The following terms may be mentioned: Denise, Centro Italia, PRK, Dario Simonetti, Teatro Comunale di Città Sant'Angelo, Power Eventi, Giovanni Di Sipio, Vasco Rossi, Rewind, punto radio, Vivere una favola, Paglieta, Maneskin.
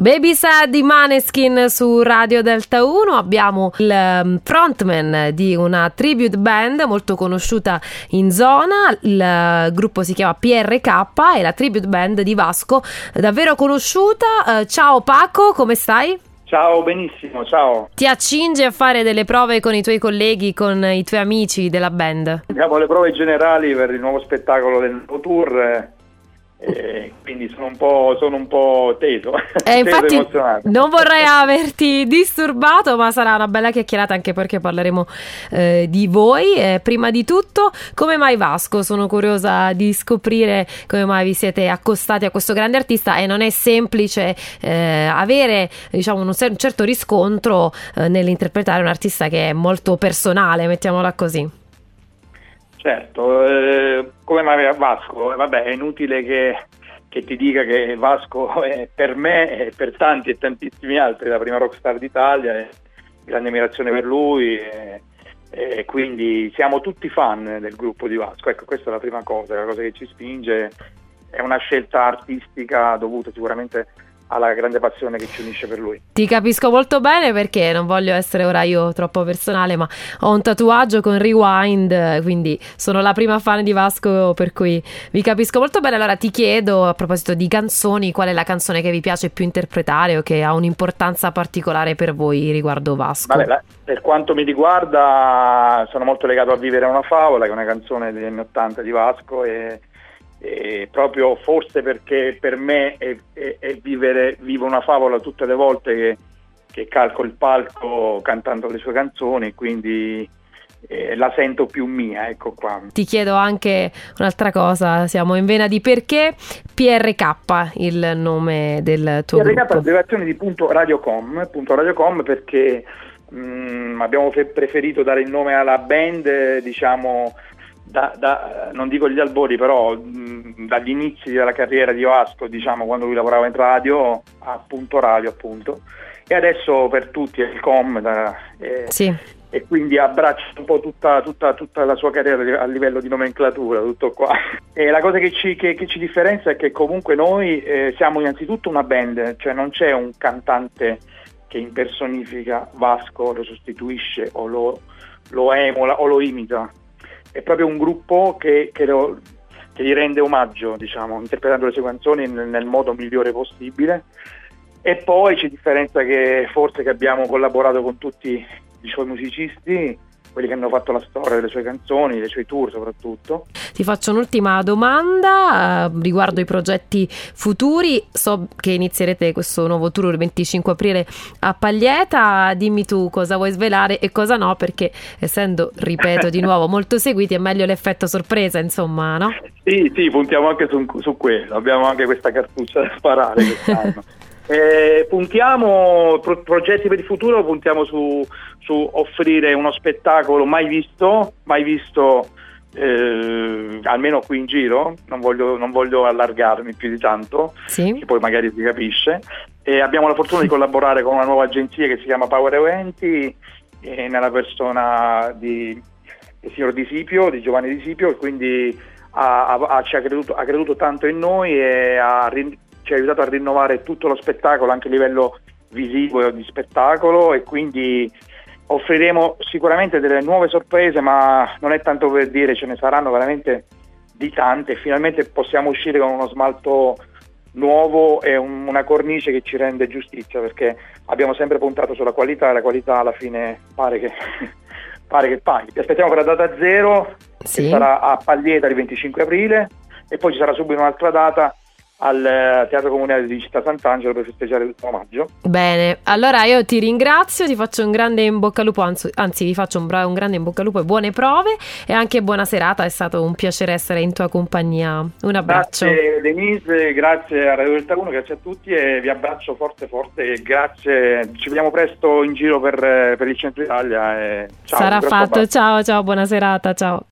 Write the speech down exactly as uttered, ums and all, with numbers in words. Baby Sad di Maneskin su Radio Delta uno. Abbiamo il frontman di una tribute band molto conosciuta in zona, il gruppo si chiama P R K, e la tribute band di Vasco, davvero conosciuta. Ciao Paco, come stai? Ciao, benissimo, ciao. Ti accingi a fare delle prove con i tuoi colleghi, con i tuoi amici della band? Abbiamo le prove generali per il nuovo spettacolo del nuovo tour. Eh, quindi sono un po', sono un po' teso, eh, teso infatti emozionato. Non vorrei averti disturbato, ma sarà una bella chiacchierata anche perché parleremo eh, di voi. Eh, prima di tutto, come mai Vasco? Sono curiosa di scoprire come mai vi siete accostati a questo grande artista, e non è semplice eh, avere, diciamo, un, un certo riscontro eh, nell'interpretare un artista che è molto personale, mettiamola così. Certo, eh, come mai Vasco? Vabbè, è inutile che, che ti dica che Vasco è per me e per tanti e tantissimi altri la prima rockstar d'Italia, è grande ammirazione per lui, e, e quindi siamo tutti fan del gruppo di Vasco. Ecco, questa è la prima cosa, la cosa che ci spinge, è una scelta artistica dovuta sicuramente alla grande passione che ci unisce per lui. Ti capisco molto bene, perché non voglio essere ora io troppo personale, ma ho un tatuaggio con Rewind, quindi sono la prima fan di Vasco, per cui vi capisco molto bene. Allora ti chiedo, a proposito di canzoni, qual è la canzone che vi piace più interpretare o che ha un'importanza particolare per voi riguardo Vasco? Vabbè, per quanto mi riguarda sono molto legato a Vivere una favola, che è una canzone degli anni ottanta di Vasco, e E proprio forse perché per me è, è, è vivere vivo una favola tutte le volte che, che calco il palco cantando le sue canzoni, quindi eh, la sento più mia, ecco qua. Ti chiedo anche un'altra cosa, siamo in vena di perché P R K, il nome del tuo P R K gruppo. P R K è derivazione di punto radio punto com, punto radio punto com, perché mh, abbiamo fe- preferito dare il nome alla band, diciamo, Da, da, non dico gli albori, però mh, dagli inizi della carriera di Vasco, diciamo, quando lui lavorava in radio, a punto radio appunto, e adesso per tutti è il com, da, e, sì. E quindi abbraccia un po' tutta, tutta, tutta la sua carriera a livello di nomenclatura, tutto qua. E la cosa che ci, che, che ci differenzia è che comunque noi eh, siamo innanzitutto una band, cioè non c'è un cantante che impersonifica Vasco, lo sostituisce o lo, lo emula o lo imita. È proprio un gruppo che, che, lo, che gli rende omaggio, diciamo, interpretando le sue canzoni nel, nel modo migliore possibile. E poi ci differenzia che forse che abbiamo collaborato con tutti i suoi musicisti, quelli che hanno fatto la storia delle sue canzoni, dei suoi tour soprattutto. Ti faccio un'ultima domanda eh, riguardo i progetti futuri. So che inizierete questo nuovo tour il venticinque aprile a Paglieta. Dimmi tu cosa vuoi svelare e cosa no, perché essendo, ripeto di nuovo, molto seguiti è meglio l'effetto sorpresa, insomma, no? Sì, sì, puntiamo anche su, su quello, abbiamo anche questa cartuccia da sparare quest'anno. Eh, puntiamo pro- progetti per il futuro, puntiamo su, su offrire uno spettacolo mai visto, mai visto eh, almeno qui in giro, non voglio, non voglio allargarmi più di tanto, sì. Che poi magari si capisce. Eh, abbiamo la fortuna di collaborare con una nuova agenzia che si chiama Power Eventi, eh, nella persona di, del signor Di Sipio, di Giovanni Di Sipio, e quindi ha, ha, ha, ci ha creduto, ha creduto tanto in noi e ha rind- ci ha aiutato a rinnovare tutto lo spettacolo, anche a livello visivo di spettacolo, e quindi offriremo sicuramente delle nuove sorprese, ma non è tanto per dire, ce ne saranno veramente di tante. Finalmente possiamo uscire con uno smalto nuovo e un, una cornice che ci rende giustizia, perché abbiamo sempre puntato sulla qualità e la qualità alla fine pare che pare che paghi. Ti aspettiamo per la data zero, sì. Che sarà a Paglieta il venticinque aprile, e poi ci sarà subito un'altra data al Teatro Comunale di Città Sant'Angelo per festeggiare il primo maggio. Bene, allora io ti ringrazio, ti faccio un grande in bocca al lupo, anzi, anzi vi faccio un, bra- un grande in bocca al lupo e buone prove, e anche buona serata, è stato un piacere essere in tua compagnia. Un abbraccio. Grazie Denise, grazie a Radio Delta uno, grazie a tutti e vi abbraccio forte forte, e grazie, ci vediamo presto in giro per, per il Centro Italia, e ciao. Sarà fatto, ciao ciao, buona serata, ciao.